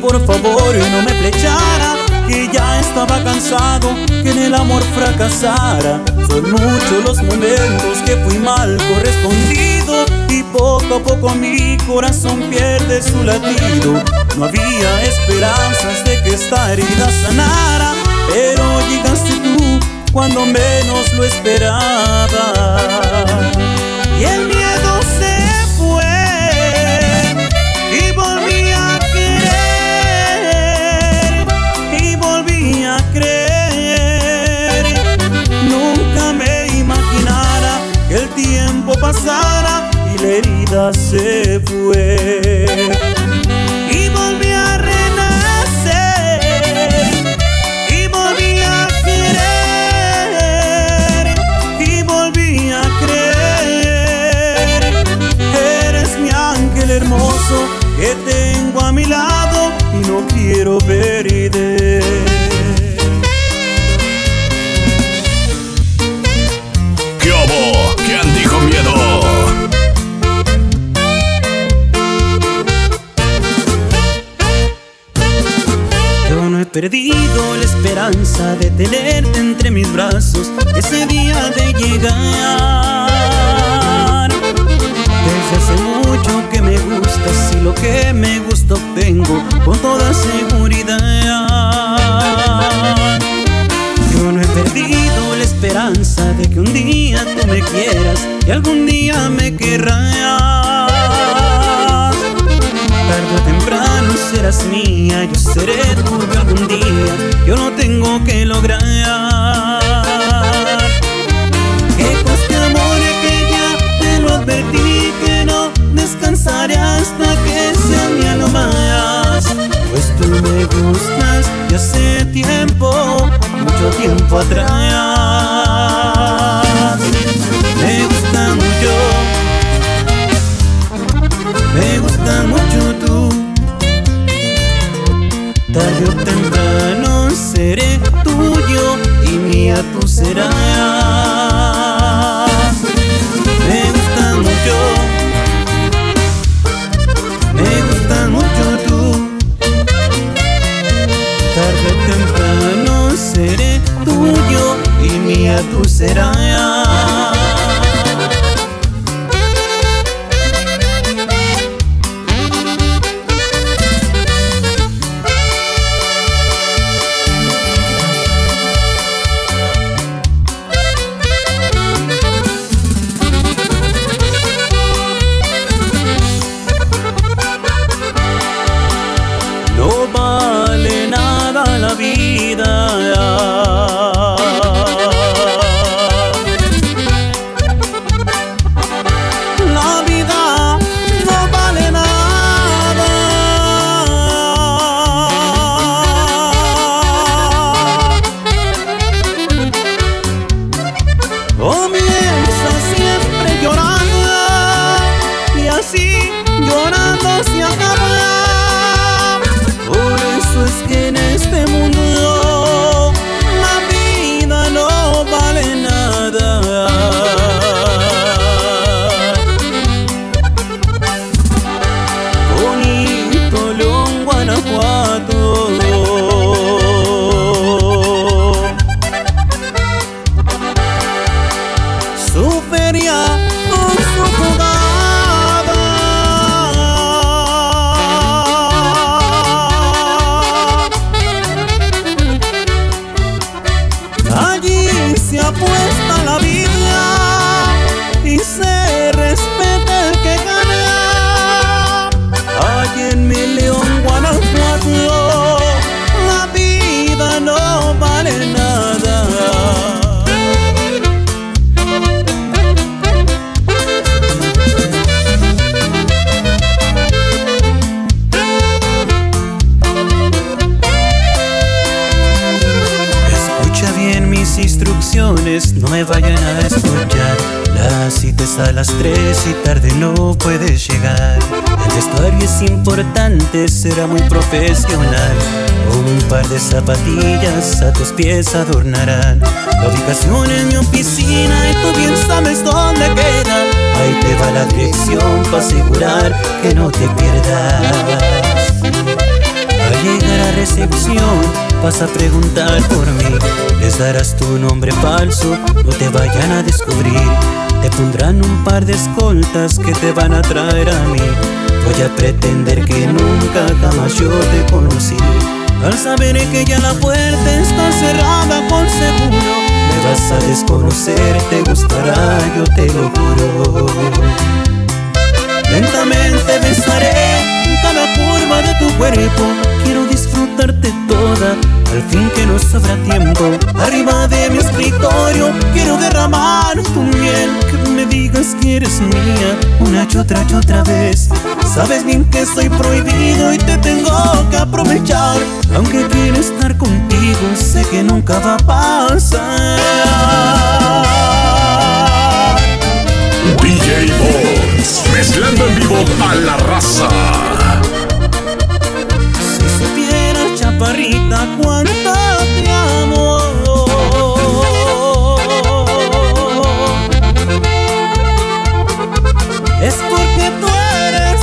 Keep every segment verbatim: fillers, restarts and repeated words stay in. por favor no me flechara, que ya estaba cansado que en el amor fracasara. Son muchos los momentos que fui mal correspondido y poco a poco mi corazón pierde su latido. No había esperanzas de que esta herida sanara, pero llegaste tú cuando menos lo esperaba. Y el miedo se pasara y la herida se fue, y volví a renacer, y volví a querer, y volví a creer. Eres mi ángel hermoso que tengo a mi lado y no quiero perder. Perdido la esperanza de tenerte entre mis brazos ese día de llegar. Desde hace mucho que me gustas y lo que me gusta obtengo con toda seguridad. Yo no he perdido la esperanza de que un día tú me quieras y algún día me querrás. Tarde o temprano serás mía, yo seré tuyo algún día, yo lo tengo que lograr. Eco este amor que ya te lo advertí, que no descansaré hasta que sea mía no más. Pues tú me gustas de hace tiempo, mucho tiempo atrás. Me gusta mucho, me gusta mucho tú. Tarde o temprano seré tuyo y mía tú serás. Me gusta mucho, me gusta mucho tú. Tarde o temprano seré tuyo y mía tú serás. A las tres y tarde no puedes llegar. El vestuario es importante, será muy profesional. Un par de zapatillas a tus pies adornarán. La ubicación es mi oficina y tú bien sabes dónde queda. Ahí te va la dirección para asegurar que no te pierdas. llegar a recepción, vas a preguntar por mí. Les darás tu nombre falso, no te vayan a descubrir. Te pondrán un par de escoltas que te van a traer a mí. Voy a pretender que nunca jamás yo te conocí. Al saber que ya la puerta está cerrada por seguro, me vas a desconocer, te gustará, yo te lo juro. Lentamente besaré cada curva de tu cuerpo, quiero disfrutarte toda, al fin que no sobra tiempo. Arriba de mi escritorio quiero derramar tu miel, que me digas que eres mía, una y otra y otra vez. Sabes bien que soy prohibido y te tengo que aprovechar, aunque quiero estar contigo, sé que nunca va a pasar. D J Bones, mezclando en vivo a la raza. Chaparrita, cuánto te amo. Es porque tú eres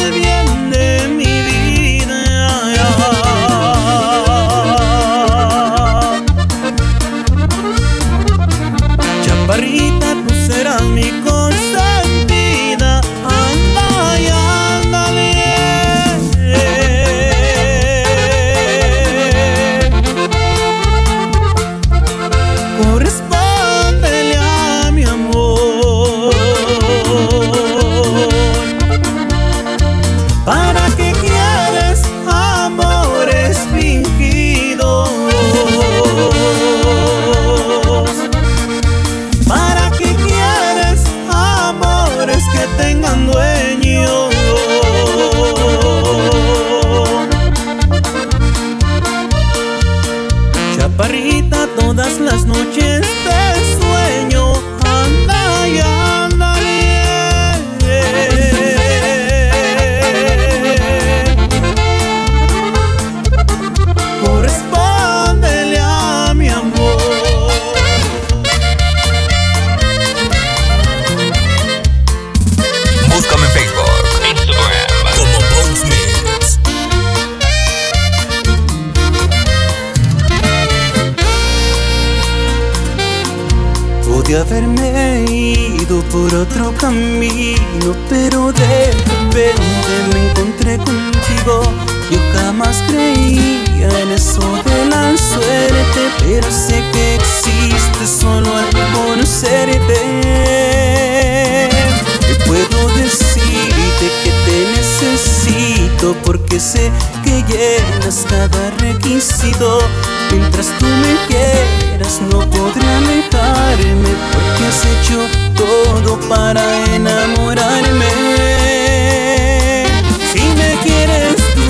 el bien de mi vida. Chaparrita, tú serás mi cosa. Chaparrita, todas las noches te sueño, anda y ándale, correspóndele a mi amor. Búscame en Facebook, Instagram como Bones Mix. Pude haberme ido por otro camino, pero de repente me encontré contigo. Yo jamás creía en eso de la suerte, pero sé que existe solo al conocerte. Yo puedo decirte que te necesito, porque sé que llenas cada requisito. Mientras tú me quieras no podré alejarme, porque has hecho todo para enamorarme. Si me quieres tú,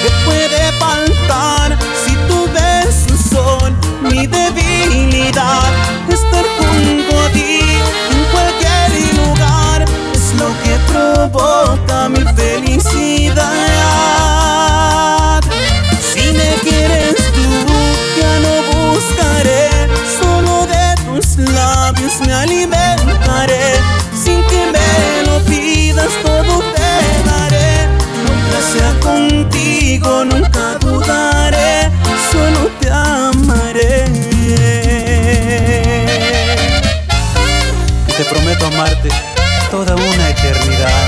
¿qué puede faltar? Si tú ves un sol, mi debilidad, estar junto a ti en cualquier lugar es lo que provoca mi felicidad. Si me quieres tú, ya no buscaré, solo de tus labios me alimentaré. Sin que me lo pidas todo te daré, nunca sea contigo, nunca dudaré, solo te amaré. Y te prometo amarte toda una eternidad.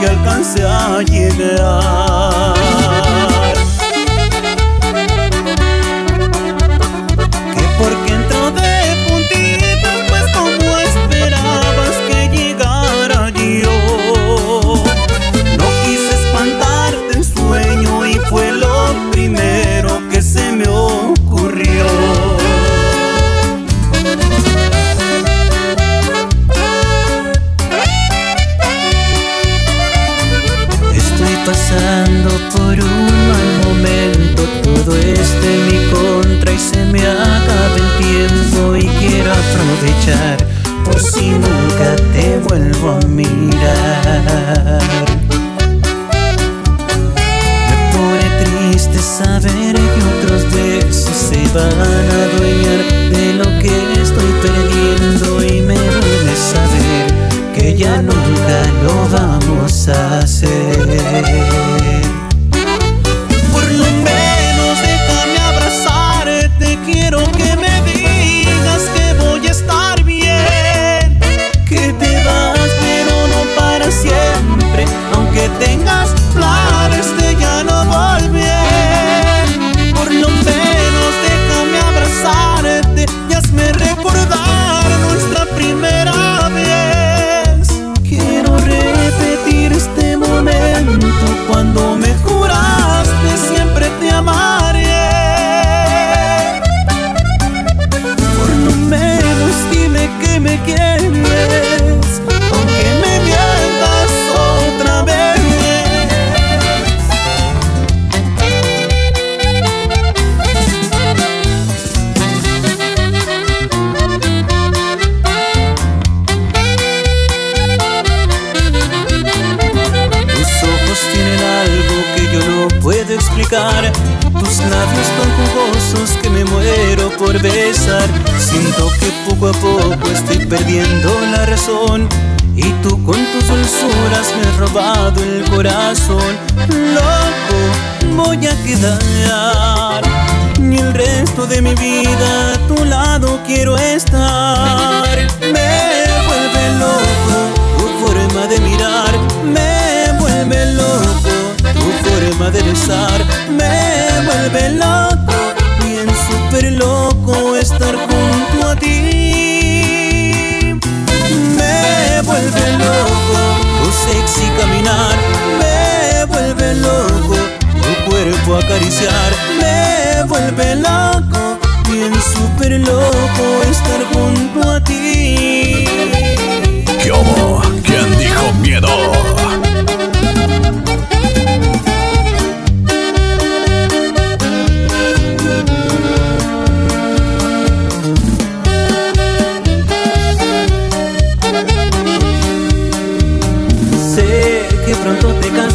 Que alcance a llegar, que porque entró de puntitas, pues como esperabas que llegara. de echar por si nunca te vuelvo a mirar. Me pone triste saber que otros de esos se van a adueñar de lo que estoy perdiendo, y me duele saber que ya nunca lo vamos a hacer. Tengas planes de ya no volver, por lo menos déjame abrazarte y hazme recordar nuestra primera vez. Quiero repetir este momento cuando me juraste siempre te amaré. Por lo menos dime que me quieres, aunque me mientas otra vez. Tus labios tan jugosos que me muero por besar. Siento que poco a poco estoy perdiendo la razón, y tú con tus dulzuras me has robado el corazón. Loco, voy a quedar, y el resto de mi vida a tu lado quiero estar. Me vuelve loco tu forma de mirar, me vuelve loco tu forma de besar, me vuelve loco, bien súper loco estar junto a ti. Me vuelve loco tu sexy caminar, me vuelve loco tu cuerpo acariciar, me vuelve loco, bien súper loco estar junto a ti. ¿Qué hubo? ¿Quién dijo miedo?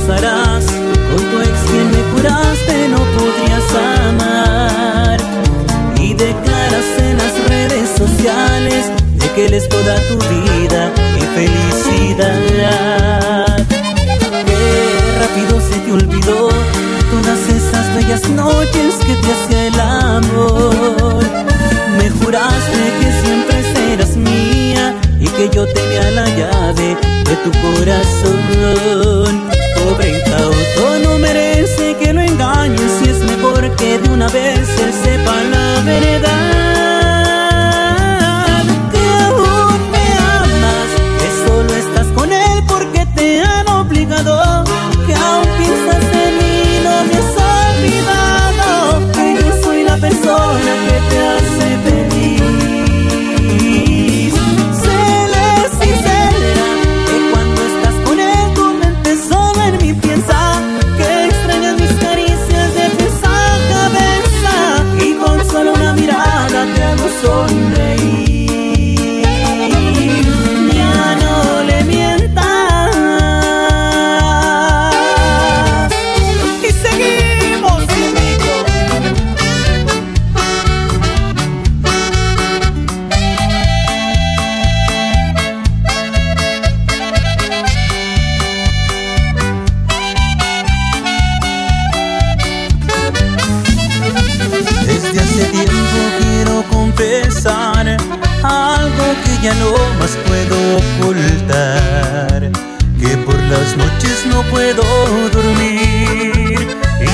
Con tu ex quien me juraste no podrías amar, y declaras en las redes sociales de que él es toda tu vida y felicidad. Qué rápido se te olvidó todas esas bellas noches que te hacía el amor. Me juraste que siempre serás mía y que yo tenía la llave de tu corazón. Pobre incauto, no merece que lo engañes, y es mejor que de una vez él sepa la verdad. Que aún me amas, que solo estás con él porque te han obligado, que aún piensas en mí, no me has olvidado, que yo soy la persona que te hace feliz. Séle sincera, que cuando estás con él tu mente sola piensa que extrañas mis caricias de pieza a cabeza, y con solo una mirada te hago sonreír. Ya no le mientas. Y seguimos algo que ya no más puedo ocultar, que por las noches no puedo dormir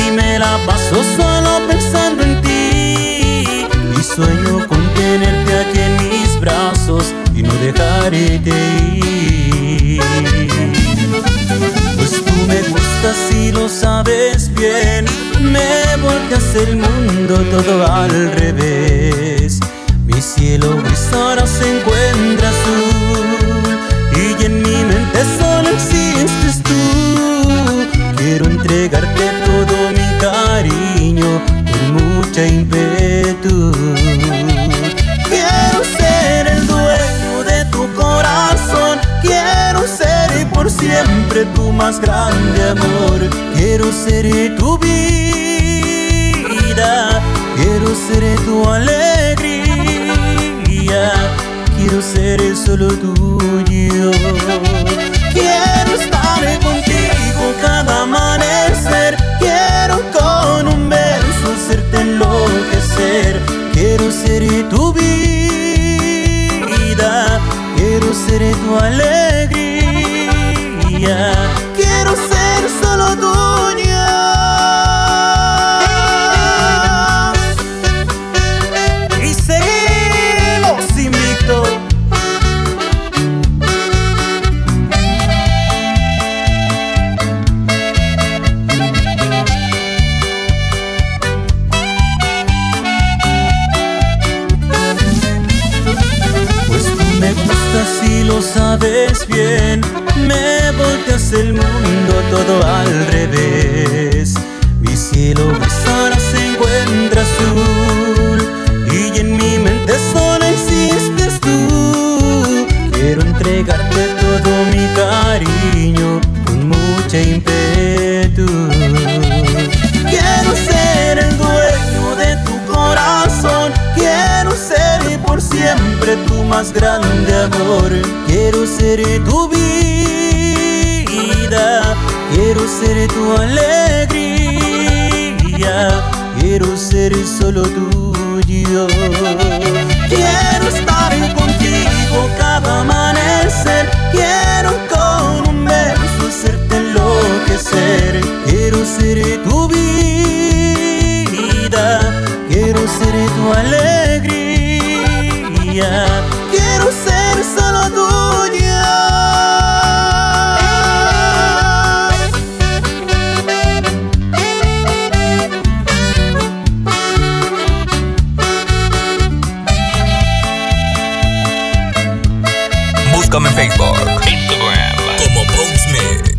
y me la paso solo pensando en ti, y sueño con tenerte aquí en mis brazos y no dejaré de ir. Pues tú me gustas y lo sabes bien, me volteas el mundo todo al revés. Mi cielo gris ahora se encuentra azul, y en mi mente solo existes tú. Quiero entregarte todo mi cariño con mucha ímpetu. Quiero ser el dueño más grande amor. Quiero ser tu vida, quiero ser tu alegría, quiero ser solo tuyo. Quiero estar contigo cada amanecer, quiero con un beso hacerte enloquecer. Quiero ser tu vida, quiero ser tu alegría, quiero ser solo tuya. Y seguimos invicto. Pues tú me gustas y lo sabes bien, me volteas el mundo todo al revés. Mi cielo pues ahora se encuentra azul, y en mi mente solo existes tú. Quiero entregarte todo mi cariño con mucho ímpetu. Quiero ser el dueño de tu corazón, quiero ser por siempre tu más grande amor. Quiero ser tu vida, quiero ser tu alegría, quiero ser solo tuyo. Quiero estar contigo cada amanecer, quiero con un beso hacerte enloquecer. Quiero ser tu vida, quiero ser tu alegría, quiero ser solo tuyo. En Facebook, Instagram, como Bones Mix.